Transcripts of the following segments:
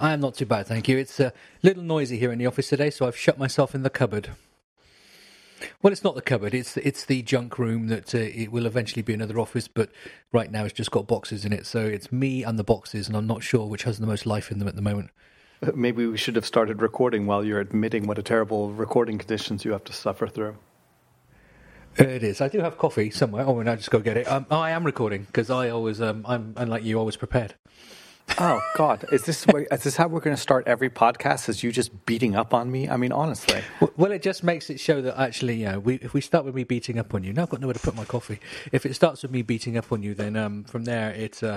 I'm not too bad, thank you. It's a little noisy here in the office today, so I've shut myself in the cupboard. Well, it's not the cupboard. It's the junk room that it will eventually be another office, but right now it's just got boxes in it. So it's me and the boxes, and I'm not sure which has the most life in them at the moment. Maybe we should have started recording while you're admitting what a terrible recording conditions you have to suffer through. It is. I do have coffee somewhere. Oh, and I just go get it. I am recording because I always, I'm unlike you, always prepared. Oh God! Is this how we're going to start every podcast? Is you just beating up on me? I mean, honestly. Well, it just makes it show that actually, you know, if we start with me beating up on you, now I've got nowhere to put my coffee. If it starts with me beating up on you, then from there it, you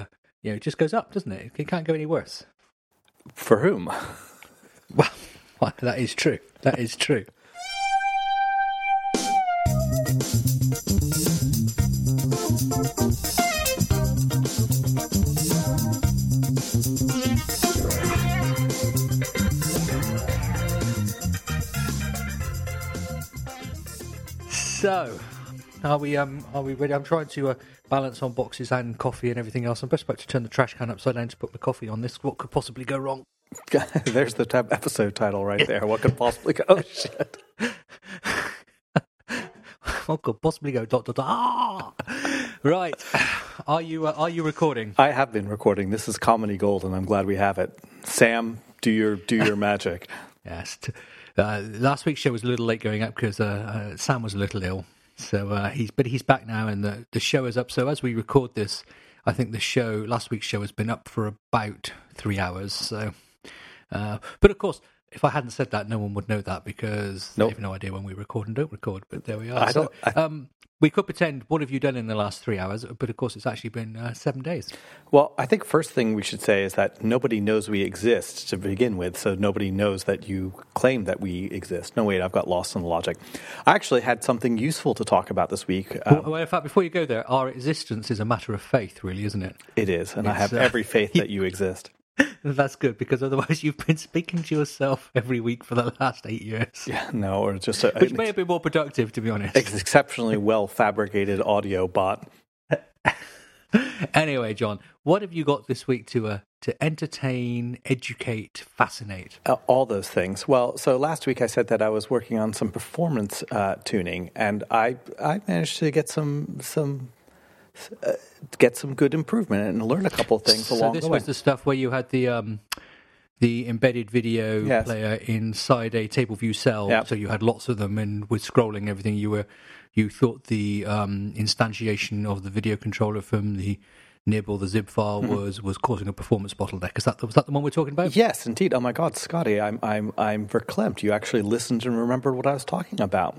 know, it just goes up, doesn't it? It can't go any worse. For whom? Well, that is true. That is true. So, are we ready? I'm trying to balance on boxes and coffee and everything else. I'm just about to turn the trash can upside down to put my coffee on this. What could possibly go wrong? There's the episode title right there. What could possibly go? Oh, shit. What could possibly go? Dot, dot, dot. Ah! Right. Are you recording? I have been recording. This is comedy gold, and I'm glad we have it. Sam, do your magic. Yes. Last week's show was a little late going up because Sam was a little ill, so he's back now, and the show is up. So as we record this, I think last week's show has been up for about 3 hours. So, but of course, if I hadn't said that, no one would know that because Nope. They have no idea when we record and don't record. But there we are. We could pretend, what have you done in the last 3 hours? But of course, it's actually been 7 days. Well, I think first thing we should say is that nobody knows we exist to begin with, so nobody knows that you claim that we exist. No, wait, I've got lost in the logic. I actually had something useful to talk about this week. Well, in fact, before you go there, our existence is a matter of faith, really, isn't it? It is, and I have every faith that you exist. That's good, because otherwise you've been speaking to yourself every week for the last 8 years. Yeah, no, or just... Which may have been more productive, to be honest. Exceptionally well-fabricated audio bot. Anyway, John, what have you got this week to entertain, educate, fascinate? All those things. Well, so last week I said that I was working on some performance tuning, and I managed to get some good improvement and learn a couple of things along the way. So this was the stuff where you had the embedded video yes. player inside a table view cell. Yep. So you had lots of them, and with scrolling everything, you thought the instantiation of the video controller from the nib or the zip file was causing a performance bottleneck. Was that the one we're talking about? Yes, indeed. Oh my God, Scotty, I'm verklempt. You actually listened and remembered what I was talking about.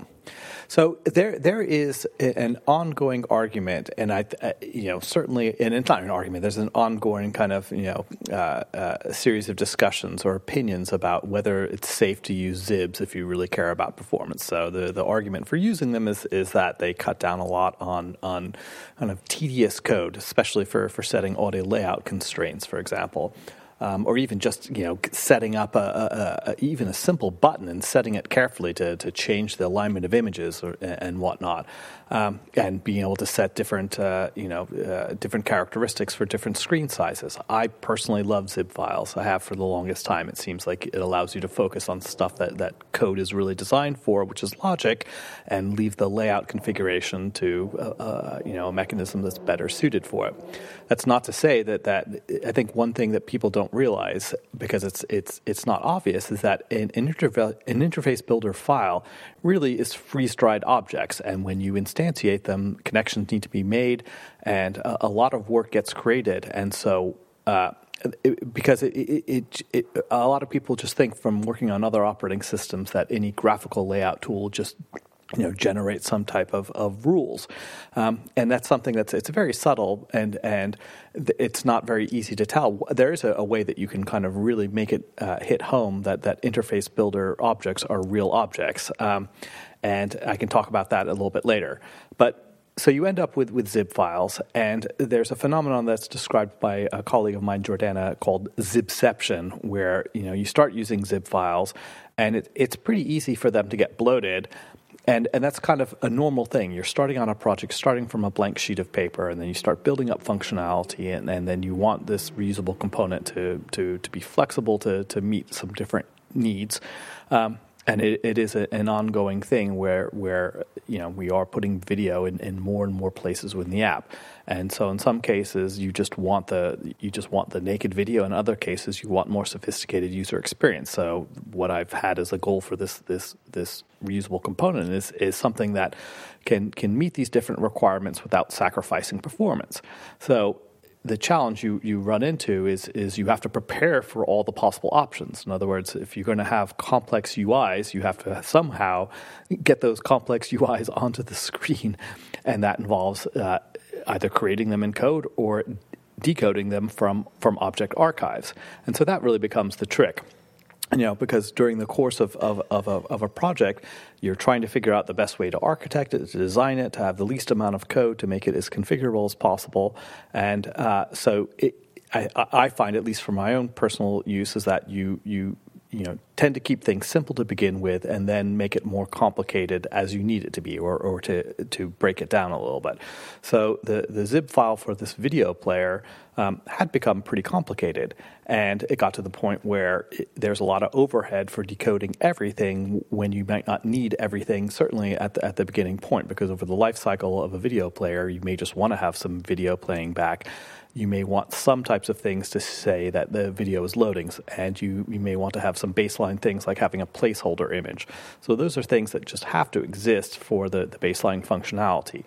So there is an ongoing argument, and certainly, and it's not an argument. There's an ongoing kind of series of discussions or opinions about whether it's safe to use ZIBs if you really care about performance. So the argument for using them is that they cut down a lot on kind of tedious code, especially for setting audio layout constraints, for example. Or even just setting up even a simple button and setting it carefully to change the alignment of images and whatnot, and being able to set different different characteristics for different screen sizes. I personally love zip files. I have for the longest time. It seems like it allows you to focus on stuff that code is really designed for, which is logic, and leave the layout configuration to a mechanism that's better suited for it. That's not to say that I think one thing that people don't realize, because it's not obvious, is that an interface builder file really is freeze-dried objects, and when you instantiate them, connections need to be made, and a lot of work gets created. And so a lot of people just think from working on other operating systems that any graphical layout tool just generate some type of rules. And that's something it's very subtle and it's not very easy to tell. There is a way that you can kind of really make it hit home that interface builder objects are real objects. And I can talk about that a little bit later. But So you end up with zip files, and there's a phenomenon that's described by a colleague of mine, Jordana, called Xibception, where you start using zip files, and it's pretty easy for them to get bloated, and that's kind of a normal thing. You're starting on a project, starting from a blank sheet of paper, and then you start building up functionality, and then you want this reusable component to be flexible to meet some different needs. And it is an ongoing thing where we are putting video in more and more places within the app, and so in some cases you just want the naked video. In other cases, you want more sophisticated user experience. So what I've had as a goal for this reusable component is something that can meet these different requirements without sacrificing performance. So the challenge you run into is you have to prepare for all the possible options. In other words, if you're going to have complex UIs, you have to somehow get those complex UIs onto the screen, and that involves either creating them in code or decoding them from object archives. And so that really becomes the trick. Because during the course of a project, you're trying to figure out the best way to architect it, to design it, to have the least amount of code, to make it as configurable as possible. And so I find, at least for my own personal use, is that you tend to keep things simple to begin with, and then make it more complicated as you need it to be, or to break it down a little bit. So the zip file for this video player had become pretty complicated, and it got to the point where there's a lot of overhead for decoding everything when you might not need everything, certainly at the beginning point, because over the life cycle of a video player, you may just want to have some video playing back. You may want some types of things to say that the video is loading, and you may want to have some baseline things like having a placeholder image. So those are things that just have to exist for the baseline functionality.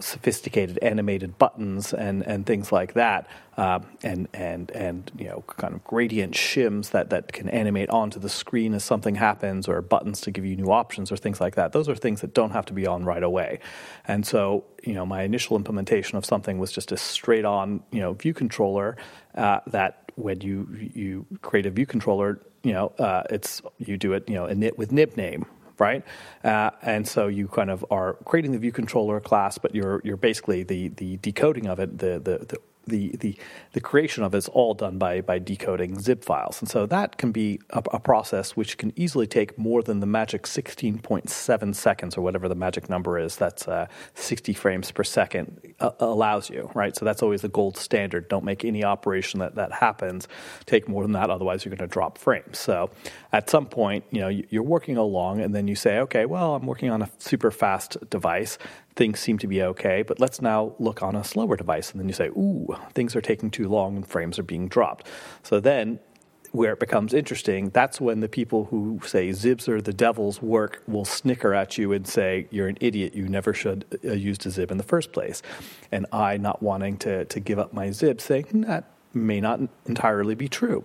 Sophisticated animated buttons and things like that, and kind of gradient shims that can animate onto the screen as something happens, or buttons to give you new options or things like that. Those are things that don't have to be on right away. And so, my initial implementation of something was just a straight on, view controller that when you create a view controller, you do it init with nib name. Right, and so you kind of are creating the view controller class, but you're basically the decoding of it, the creation of it is all done by decoding zip files, and so that can be a process which can easily take more than the magic 16.7 seconds or whatever the magic number is. That's 60 frames per second allows you, right? So that's always the gold standard. Don't make any operation that happens take more than that, otherwise you're going to drop frames. So at some point, you're working along, and then you say, okay, well, I'm working on a super fast device. Things seem to be okay, but let's now look on a slower device. And then you say, ooh, things are taking too long and frames are being dropped. So then where it becomes interesting, that's when the people who say zibs are the devil's work will snicker at you and say, you're an idiot, you never should have used a zib in the first place. And I, not wanting to give up my zib, saying, that may not entirely be true.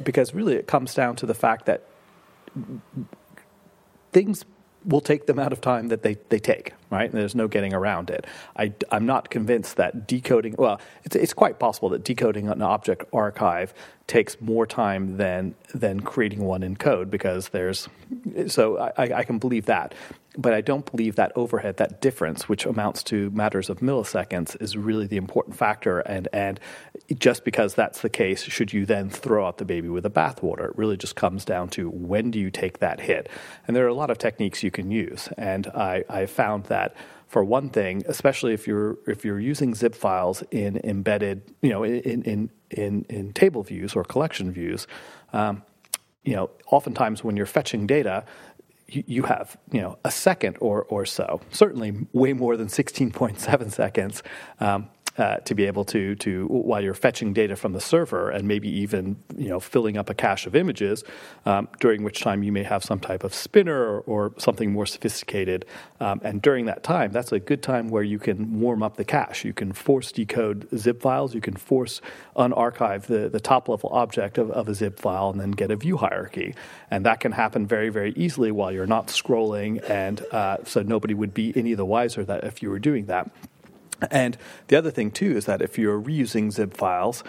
Because really it comes down to the fact that things will take the amount of time that they take, right? And there's no getting around it. I'm not convinced that decoding... Well, it's quite possible that decoding an object archive takes more time than creating one in code, because there's... So I can believe that. But I don't believe that overhead, that difference, which amounts to matters of milliseconds, is really the important factor. And just because that's the case, should you then throw out the baby with the bathwater? It really just comes down to when do you take that hit? And there are a lot of techniques you can use. And I found that, for one thing, especially if you're using zip files in embedded, in table views or collection views, oftentimes when you're fetching data, you have, a second or so, certainly way more than 16.7 seconds to be able to while you're fetching data from the server, and maybe even, filling up a cache of images, during which time you may have some type of spinner or something more sophisticated. And during that time, that's a good time where you can warm up the cache. You can force decode zip files. You can force unarchive the top-level object of a zip file and then get a view hierarchy. And that can happen very, very easily while you're not scrolling, and so nobody would be any the wiser that if you were doing that. And the other thing, too, is that if you're reusing zip files,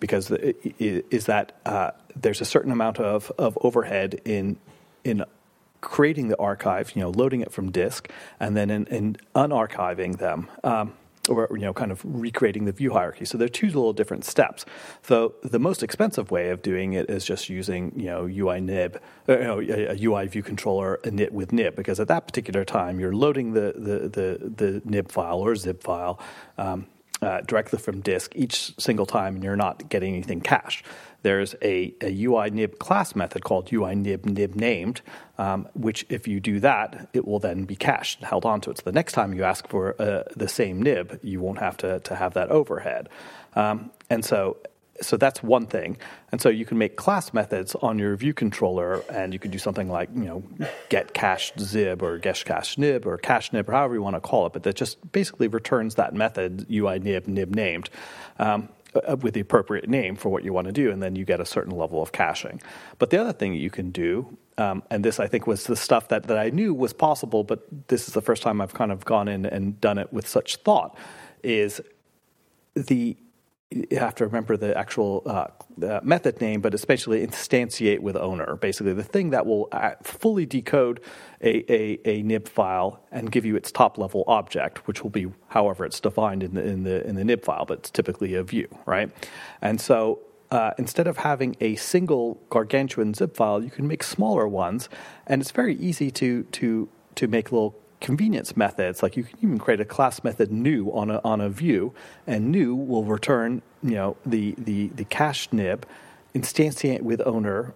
because is that there's a certain amount of overhead in creating the archive, you know, loading it from disk, and then in unarchiving them, or, you know, kind of recreating the view hierarchy. So there are two little different steps. So the most expensive way of doing it is just using, you know, UINib, a UI view controller init with nib, because at that particular time you're loading the nib file or zip file directly from disk each single time, and you're not getting anything cached. There's a UINib class method called UINib nibnamed, which if you do that, it will then be cached and held onto it. So the next time you ask for the same nib, you won't have to have that overhead. So that's one thing. And so you can make class methods on your view controller, and you could do something like, you know, get cached zib or get cached nib or cache nib or however you want to call it, but that just basically returns that method, UINib nib named, with the appropriate name for what you want to do, and then you get a certain level of caching. But the other thing that you can do, and this I think was the stuff that I knew was possible, but this is the first time I've kind of gone in and done it with such thought, is you have to remember the actual method name, but it's basically instantiate with owner, basically the thing that will fully decode a nib file and give you its top-level object, which will be however it's defined in the nib file, but it's typically a view, right? And so instead of having a single gargantuan zip file, you can make smaller ones, and it's very easy to make little convenience methods. Like, you can even create a class method new on a view, and new will return, you know, the cache nib, instantiate with owner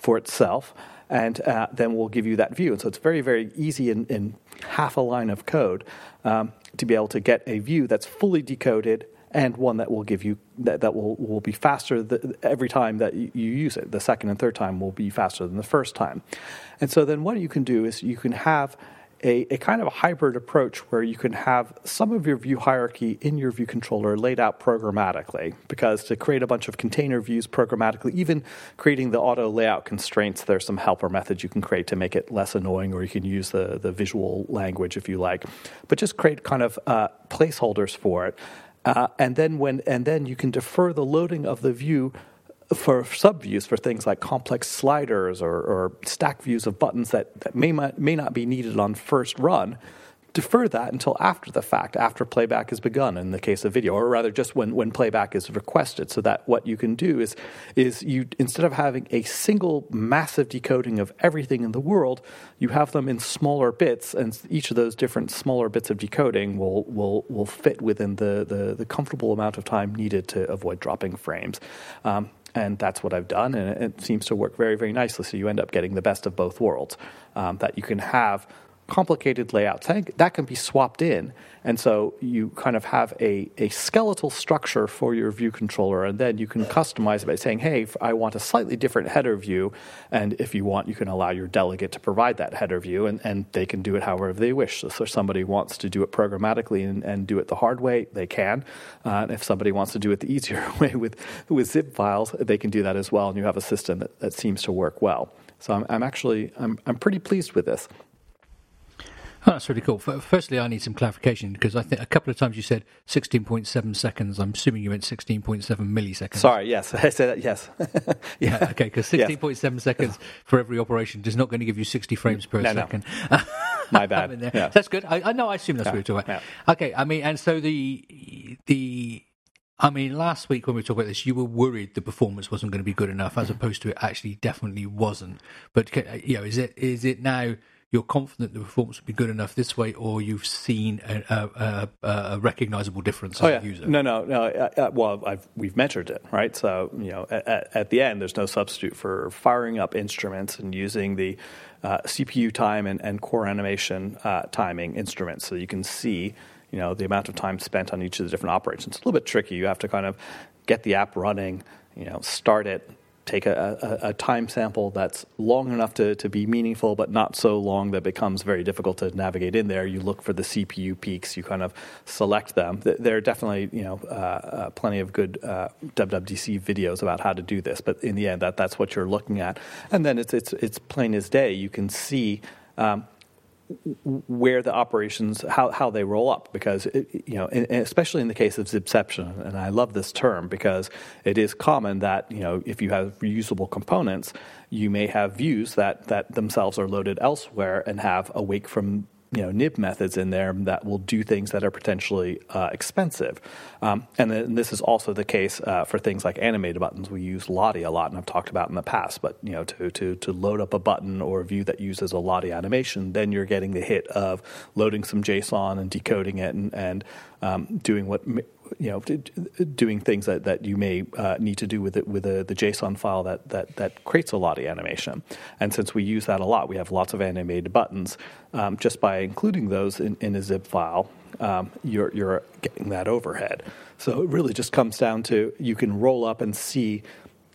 for itself, and then we'll give you that view. And so it's very, very easy in half a line of code to be able to get a view that's fully decoded, and one that will give you that will be faster every time that you use it. The second and third time will be faster than the first time. And so then what you can do is you can have a kind of a hybrid approach where you can have some of your view hierarchy in your view controller laid out programmatically, because to create a bunch of container views programmatically, even creating the auto layout constraints, there's some helper methods you can create to make it less annoying, or you can use the visual language if you like. But just create kind of placeholders for it. And then you can defer the loading of the view for subviews, for things like complex sliders or stack views of buttons that may not be needed on first run. Defer that until after the fact, after playback has begun in the case of video, or rather just when playback is requested, so that what you can do is you, instead of having a single massive decoding of everything in the world, you have them in smaller bits, and each of those different smaller bits of decoding will fit within the comfortable amount of time needed to avoid dropping frames. And that's what I've done, and it seems to work very, very nicely. So you end up getting the best of both worlds, that you can have complicated layouts that can be swapped in, and so you kind of have a skeletal structure for your view controller, and then you can customize it by saying, hey, I want a slightly different header view, and if you want, you can allow your delegate to provide that header view, and they can do it however they wish. So if somebody wants to do it programmatically and do it the hard way, they can. If somebody wants to do it the easier way with zip files, they can do that as well, and you have a system that seems to work well. So I'm pretty pleased with this. Oh, that's really cool. Firstly, I need some clarification, because I think a couple of times you said 16.7 seconds. I'm assuming you meant 16.7 milliseconds. Sorry, yes. I said that, yes. Yeah, okay, because 16.7 seconds for every operation is not going to give you 60 frames per second. No. My bad. Yeah. So that's good. I know, I assume that's what we were talking about. Yeah. Okay, I mean, and so last week when we talked about this, you were worried the performance wasn't going to be good enough, as opposed to it actually definitely wasn't. But, you know, is it now you're confident the performance will be good enough this way, or you've seen a recognizable difference as a user? No. Well, we've measured it, right? So, you know, at the end, there's no substitute for firing up instruments and using the CPU time and core animation timing instruments, so you can see, you know, the amount of time spent on each of the different operations. It's a little bit tricky. You have to kind of get the app running, you know, start it, take a time sample that's long enough to be meaningful, but not so long that it becomes very difficult to navigate in there. You look for the CPU peaks. You kind of select them. There are definitely, you know, plenty of good WWDC videos about how to do this, but in the end, that's what you're looking at. And then it's plain as day. You can see where the operations, how they roll up, because especially in the case of Xibception, and I love this term because it is common that if you have reusable components, you may have views that themselves are loaded elsewhere and have awake from nib methods in there that will do things that are potentially expensive. And then this is also the case for things like animated buttons. We use Lottie a lot, and I've talked about in the past, but to load up a button or a view that uses a Lottie animation, then you're getting the hit of loading some JSON and decoding it and doing what... doing things that you may need to do with it, with the JSON file that creates a Lottie animation. And since we use that a lot, we have lots of animated buttons. Just by including those in a zip file, you're getting that overhead. So it really just comes down to you can roll up and see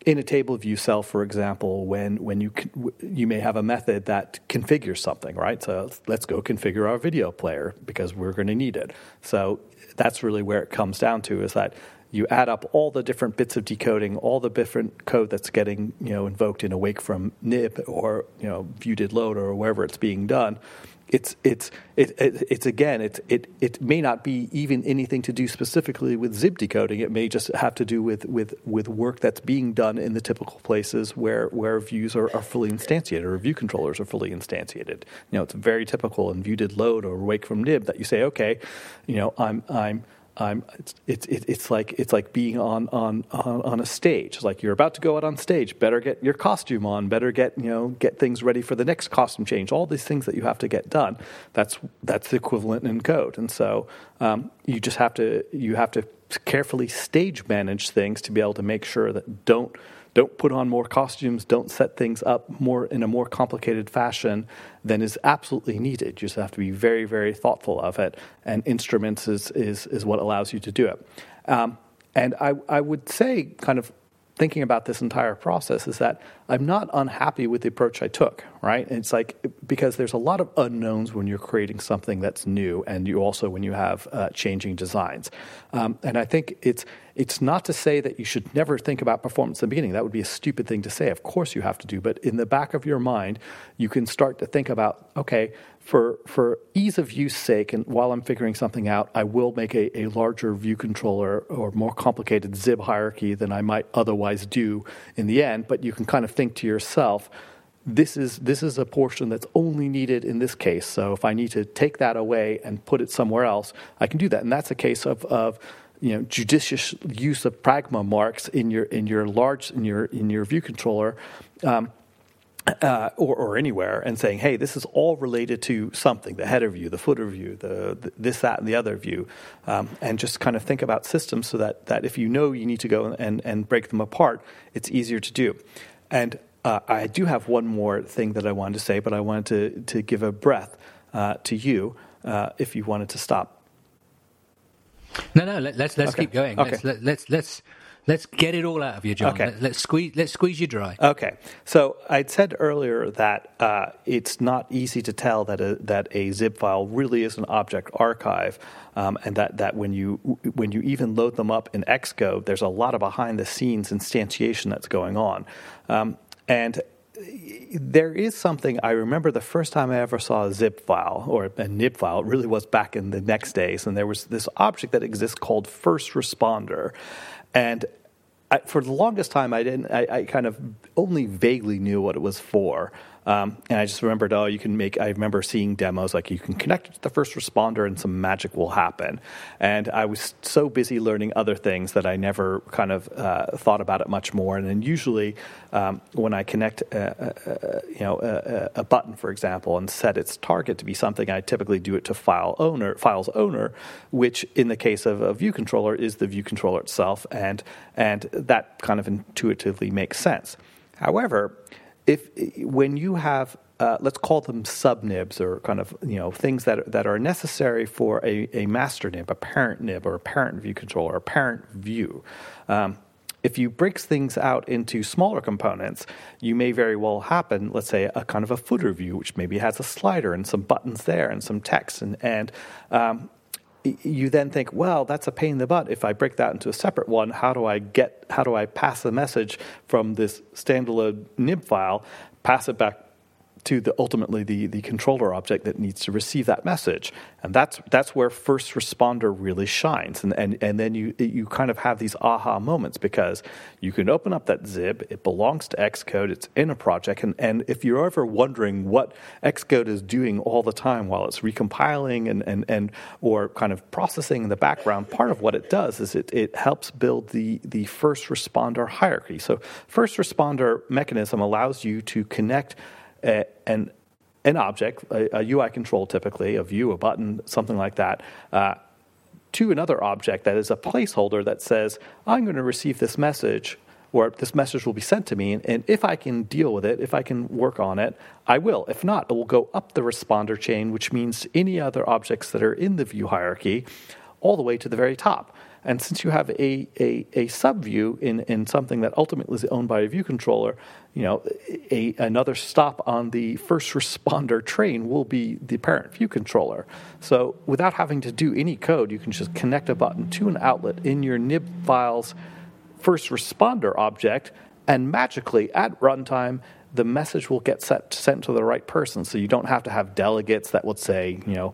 in a table view cell, for example, when you may have a method that configures something, right? So let's go configure our video player because we're going to need it. So that's really where it comes down to, is that you add up all the different bits of decoding, all the different code that's getting invoked in awake from nib or view did load or wherever it's being done. It may not be even anything to do specifically with zip decoding. It may just have to do with work that's being done in the typical places where views are fully instantiated or view controllers are fully instantiated. It's very typical in view did load or awake from nib that you say, okay, it's like being on a stage. It's like you're about to go out on stage. Better get your costume on. Better get things ready for the next costume change. All these things that you have to get done. That's the equivalent in code. And so you just have to carefully stage manage things to be able to make sure that don't put on more costumes. Don't set things up more in a more complicated fashion than is absolutely needed. You just have to be very, very thoughtful of it. And instruments is what allows you to do it. And I would say, kind of thinking about this entire process, is that I'm not unhappy with the approach I took, right? And it's like, because there's a lot of unknowns when you're creating something that's new, and you also when you have changing designs. And I think it's not to say that you should never think about performance in the beginning. That would be a stupid thing to say. Of course you have to do, but in the back of your mind, you can start to think about, okay, for ease of use sake, and while I'm figuring something out, I will make a larger view controller or more complicated zip hierarchy than I might otherwise do in the end. But you can kind of think to yourself, this is a portion that's only needed in this case. So if I need to take that away and put it somewhere else, I can do that. And that's a case of judicious use of pragma marks in your view controller, or anywhere, and saying, hey, this is all related to something, the header view, the footer view, the this, that, and the other view, and just kind of think about systems so that if you need to go and break them apart, it's easier to do. And I do have one more thing that I wanted to say, but I wanted to give a breath to you if you wanted to stop. No, let's keep going. Okay. Let's get it all out of you, John. Okay. Let's squeeze you dry. Okay. So I'd said earlier that it's not easy to tell that a zip file really is an object archive, and that when you even load them up in Xcode, there's a lot of behind the scenes instantiation that's going on, and there is something. I remember the first time I ever saw a zip file or a nib file. It really was back in the next days, and there was this object that exists called first responder. And for the longest time, I kind of only vaguely knew what it was for. And I just remembered, I remember seeing demos, like you can connect it to the first responder and some magic will happen. And I was so busy learning other things that I never kind of thought about it much more. And then usually when I connect a button, for example, and set its target to be something, I typically do it to file's owner, which in the case of a view controller is the view controller itself. And that kind of intuitively makes sense. However, when you have, let's call them subnibs, or kind of things that are necessary for a master nib, or a parent view controller, or a parent view. If you break things out into smaller components, you may very well happen, let's say, a kind of a footer view, which maybe has a slider and some buttons there and some text, and you then think, well, that's a pain in the butt. If I break that into a separate one, how do I pass the message from this standalone nib file, pass it back to the ultimately the controller object that needs to receive that message. And that's where first responder really shines. And then you kind of have these aha moments, because you can open up that zip, it belongs to Xcode, it's in a project, and if you're ever wondering what Xcode is doing all the time while it's recompiling and or kind of processing in the background, part of what it does is it helps build the first responder hierarchy. So first responder mechanism allows you to connect an object, a UI control typically, a view, a button, something like that, to another object that is a placeholder that says, I'm going to receive this message, or this message will be sent to me, and if I can deal with it, if I can work on it, I will. If not, it will go up the responder chain, which means any other objects that are in the view hierarchy, all the way to the very top. And since you have a subview in something that ultimately is owned by a view controller, you know, another stop on the first responder train will be the parent view controller. So without having to do any code, you can just connect a button to an outlet in your nib file's first responder object, and magically at runtime, the message will get sent to the right person. So you don't have to have delegates that would say, you know,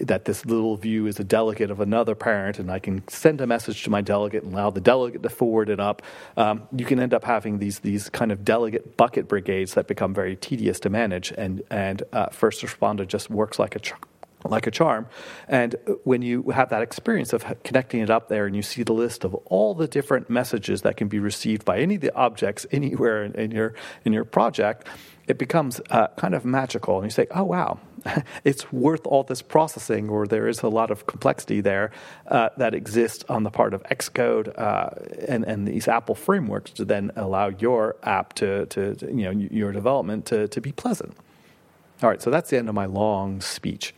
that this little view is a delegate of another parent, and I can send a message to my delegate and allow the delegate to forward it up. You can end up having these kind of delegate bucket brigades that become very tedious to manage, and first responder just works like a charm. And when you have that experience of connecting it up there and you see the list of all the different messages that can be received by any of the objects anywhere in your project, it becomes kind of magical. And you say, oh, wow, it's worth all this processing, or there is a lot of complexity there that exists on the part of Xcode and these Apple frameworks to then allow your app to you know, your development to be pleasant. All right, so that's the end of my long speech.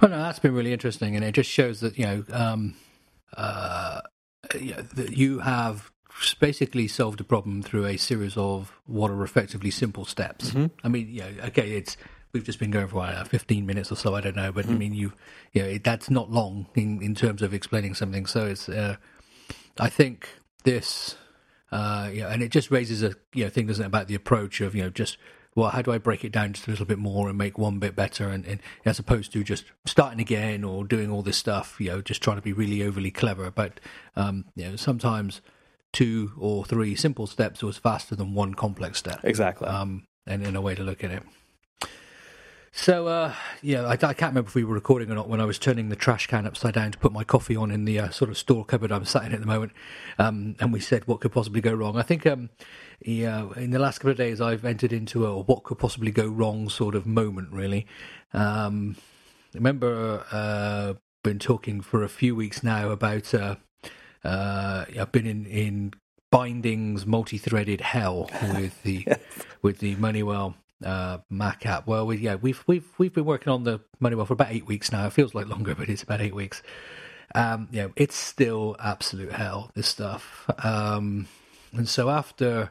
Well, no, that's been really interesting, and it just shows that, that you have basically solved a problem through a series of what are effectively simple steps. Mm-hmm. I mean, we've just been going for 15 minutes or so, I don't know, but I mean, that's not long in terms of explaining something. So it's, I think this, and it just raises a thing, doesn't it, about the approach of just. Well, how do I break it down just a little bit more and make one bit better, and as opposed to just starting again or doing all this stuff, just trying to be really overly clever. But, sometimes 2 or 3 simple steps was faster than 1 complex step. Exactly. And in a way to look at it. So, I can't remember if we were recording or not when I was turning the trash can upside down to put my coffee on in the sort of store cupboard I'm sat in at the moment, and we said what could possibly go wrong. I think in the last couple of days I've entered into a what could possibly go wrong sort of moment, really. I remember been talking for a few weeks now about I've been in bindings multi-threaded hell with the yes. with the MoneyWell Mac app. Well, we've been working on the MoneyWell for about 8 weeks now. It feels like longer, but it's about 8 weeks. It's still absolute hell, this stuff. And so after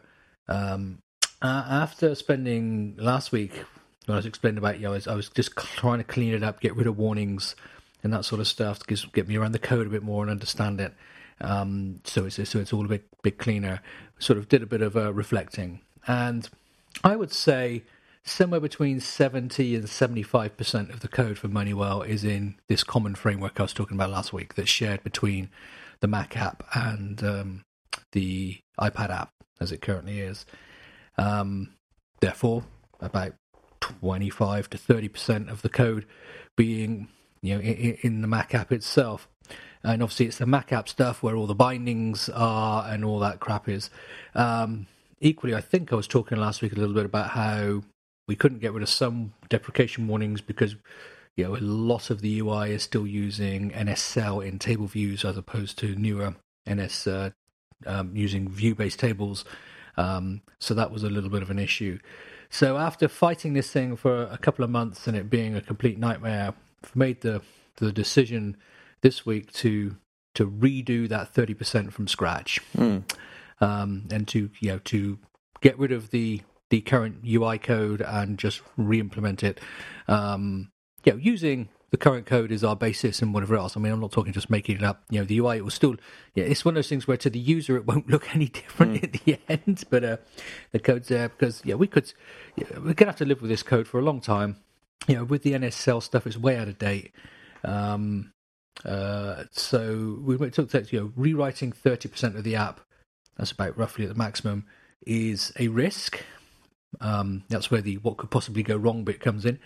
spending last week, when I was explaining about I was just trying to clean it up, get rid of warnings and that sort of stuff to get me around the code a bit more and understand it. So it's all a bit cleaner. Sort of did a bit of reflecting, and I would say somewhere between 70 and 75% of the code for MoneyWell is in this common framework I was talking about last week that's shared between the Mac app and the iPad app, as it currently is. Therefore, about 25 to 30% of the code being in the Mac app itself. And obviously it's the Mac app stuff where all the bindings are and all that crap is. Equally, I think I was talking last week a little bit about how we couldn't get rid of some deprecation warnings because, a lot of the UI is still using NSCell in table views as opposed to newer NS using view-based tables. So that was a little bit of an issue. So after fighting this thing for a couple of months and it being a complete nightmare, I've made the decision this week to redo that 30% from scratch. And to get rid of the current UI code and just re-implement it, using the current code is our basis and whatever else. I mean, I'm not talking just making it up. You know, the UI, it will still, it's one of those things where to the user it won't look any different at the end, but the code's there because we're gonna have to live with this code for a long time. You know, with the NSCell stuff, it's way out of date. So we took that, rewriting 30% of the app, that's about roughly at the maximum, is a risk. That's where the what could possibly go wrong bit comes in,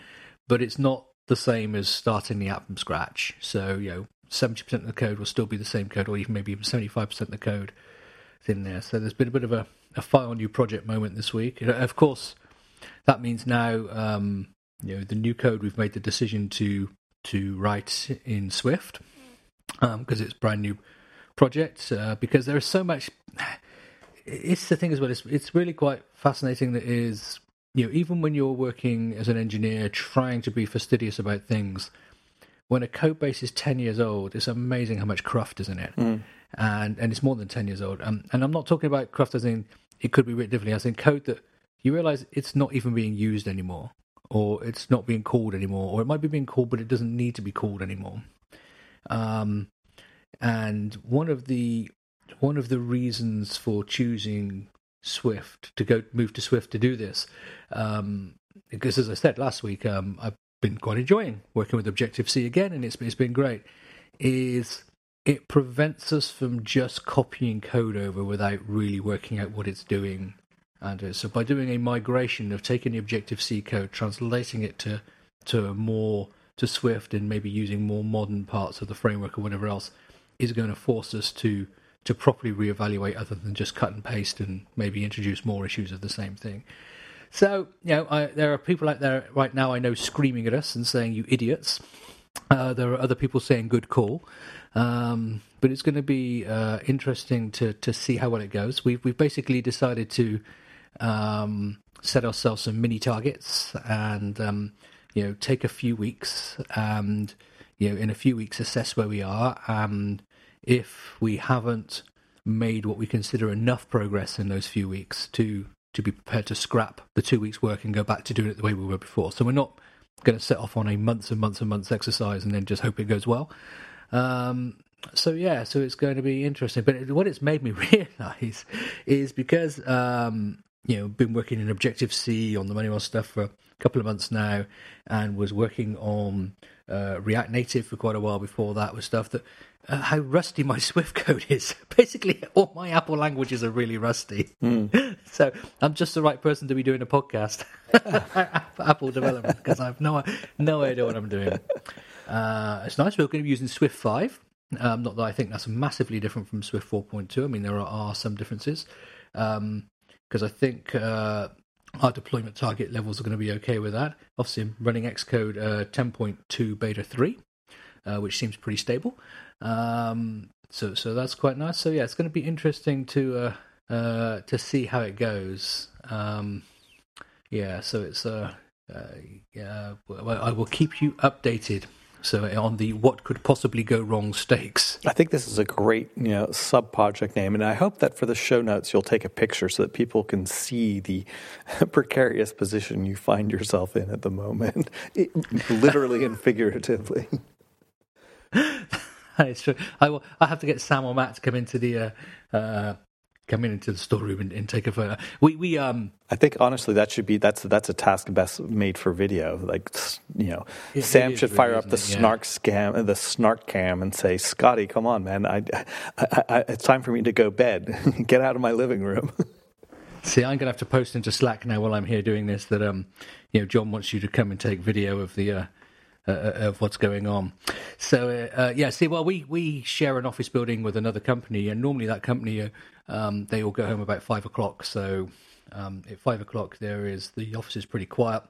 but it's not the same as starting the app from scratch. So 70% of the code will still be the same code, or even maybe even 75% of the code is in there. So there's been a bit of a file new project moment this week. Of course, that means now the new code we've made the decision to write in Swift because it's a brand new project. Because there is so much. It's the thing as well. It's really quite fascinating that is, even when you're working as an engineer trying to be fastidious about things, when a code base is 10 years old, it's amazing how much cruft is in it. And it's more than 10 years old. And I'm not talking about cruft as in it could be written differently, as in code that you realize it's not even being used anymore, or it's not being called anymore, or it might be being called, but it doesn't need to be called anymore. And one of the reasons for choosing Swift to move to Swift to do this, because as I said last week, I've been quite enjoying working with Objective-C again, and it's been great, is it prevents us from just copying code over without really working out what it's doing. And so by doing a migration of taking the Objective-C code, translating it to Swift, and maybe using more modern parts of the framework or whatever else, is going to force us to properly reevaluate other than just cut and paste and maybe introduce more issues of the same thing. So, there are people out there right now I know screaming at us and saying, you idiots. There are other people saying good call. But it's going to be interesting to see how well it goes. We've basically decided to set ourselves some mini targets and, take a few weeks and, in a few weeks assess where we are and, if we haven't made what we consider enough progress in those few weeks to be prepared to scrap the 2 weeks' work and go back to doing it the way we were before. So we're not going to set off on a months and months and months exercise and then just hope it goes well. So it's going to be interesting. But what it's made me realise is because, been working in Objective-C on the MoneyWell stuff for a couple of months now and was working on React Native for quite a while before that with stuff that, how rusty my Swift code is. Basically, all my Apple languages are really rusty. So I'm just the right person to be doing a podcast for Apple development because I have no idea what I'm doing. It's nice. We're going to be using Swift 5. Not that I think that's massively different from Swift 4.2. I mean, there are some differences because I think our deployment target levels are going to be okay with that. Obviously, I'm running Xcode 10.2 beta 3. Which seems pretty stable, so that's quite nice. So yeah, it's going to be interesting to see how it goes. So it's I will keep you updated. So on the what could possibly go wrong stakes. I think this is a great sub-project name, and I hope that for the show notes you'll take a picture so that people can see the precarious position you find yourself in at the moment, literally and figuratively. That is true. I have to get Sam or Matt to come into the storeroom and take a photo. We I think honestly that should be that's a task best made for video. Like Sam should fire up the snark cam and say, Scotty, come on, man, I it's time for me to go bed. Get out of my living room. See, I'm going to have to post into Slack now while I'm here doing this that John wants you to come and take video of the. Of what's going on. So, we share an office building with another company, and normally that company, they all go home about 5 o'clock. So at 5 o'clock, the office is pretty quiet.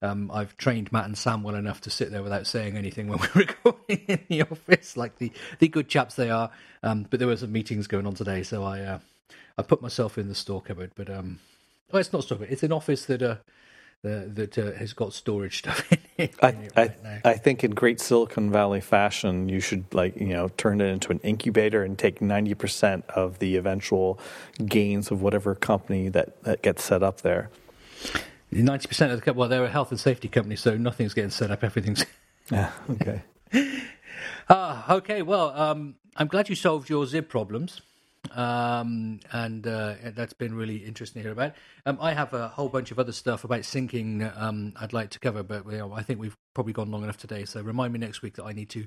I've trained Matt and Sam well enough to sit there without saying anything when we're recording in the office, like the good chaps they are. But there were some meetings going on today, so I put myself in the store cupboard. But it's not store cupboard. It's an office that... That has got storage stuff in it. I think in great Silicon Valley fashion, you should turn it into an incubator and take 90% of the eventual gains of whatever company that gets set up there. 90% of the company, well, they're a health and safety company, so nothing's getting set up. Everything's Yeah. Okay. Okay. Well, I'm glad you solved your zip problems. And that's been really interesting to hear about. I have a whole bunch of other stuff about syncing I'd like to cover, but I think we've probably gone long enough today. So remind me next week that I need to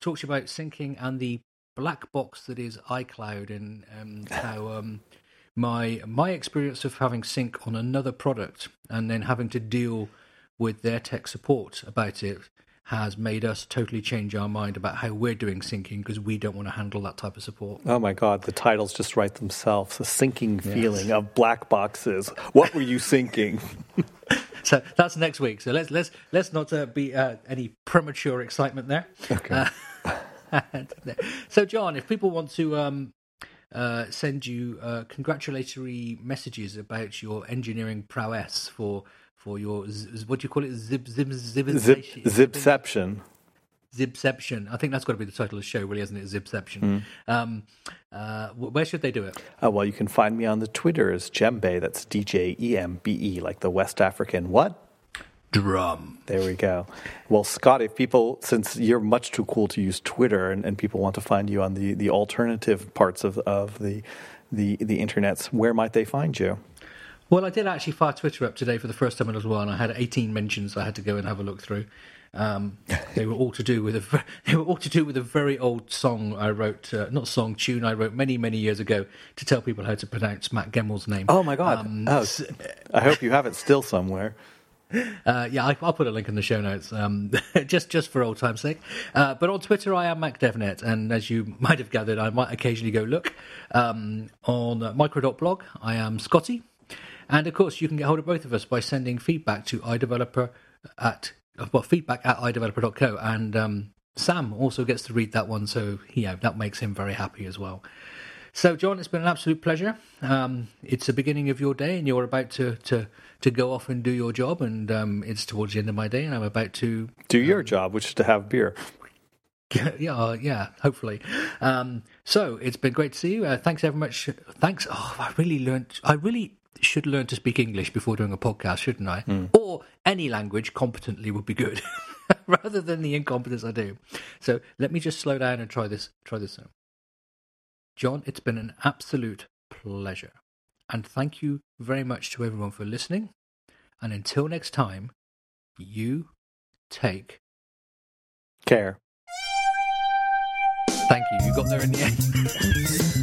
talk to you about syncing and the black box that is iCloud, and how my experience of having sync on another product and then having to deal with their tech support about it has made us totally change our mind about how we're doing syncing, because we don't want to handle that type of support. Oh my God, the titles just write themselves. The syncing feeling of black boxes. What were you syncing? So that's next week. So let's not be any premature excitement there. Okay. So John, if people want to send you congratulatory messages about your engineering prowess for your, what do you call it, Xibception. Xibception. I think that's got to be the title of the show, really, isn't it? Xibception. Where should they do it? Well, you can find me on the Twitter as Jembe. That's D-J-E-M-B-E, like the West African what? Drum. There we go. Well, Scott, if people, since you're much too cool to use Twitter, and people want to find you on the alternative parts of the internets, where might they find you? Well, I did actually fire Twitter up today for the first time in a little while, and I had 18 mentions I had to go and have a look through. They were all to do with a very old song I wrote, tune I wrote many, many years ago to tell people how to pronounce Matt Gemmell's name. Oh my God! I hope you have it still somewhere. I'll put a link in the show notes, just for old time's sake. But on Twitter, I am MacDevNet, and as you might have gathered, I might occasionally go look. On micro.blog, I am Scotty. And, of course, you can get hold of both of us by sending feedback to feedback at iDeveloper.co. And Sam also gets to read that one, so that makes him very happy as well. So, John, it's been an absolute pleasure. It's the beginning of your day, and you're about to go off and do your job. And it's towards the end of my day, and I'm about to... do your job, which is to have beer. Yeah, hopefully. So, it's been great to see you. Thanks ever much. Thanks. Oh, I really should learn to speak English before doing a podcast, shouldn't I? Or any language competently would be good, rather than the incompetence I do. So let me just slow down and try this now. John, it's been an absolute pleasure. And thank you very much to everyone for listening. And until next time, you take care. Thank you. You got there in the end.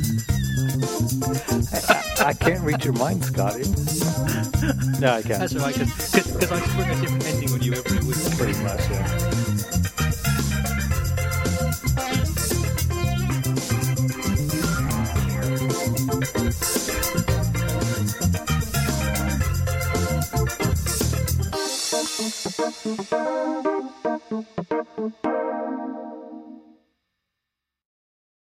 I can't read your mind, Scotty. No, I can't. That's all right, because I spring a different ending on you every week. Pretty much, yeah.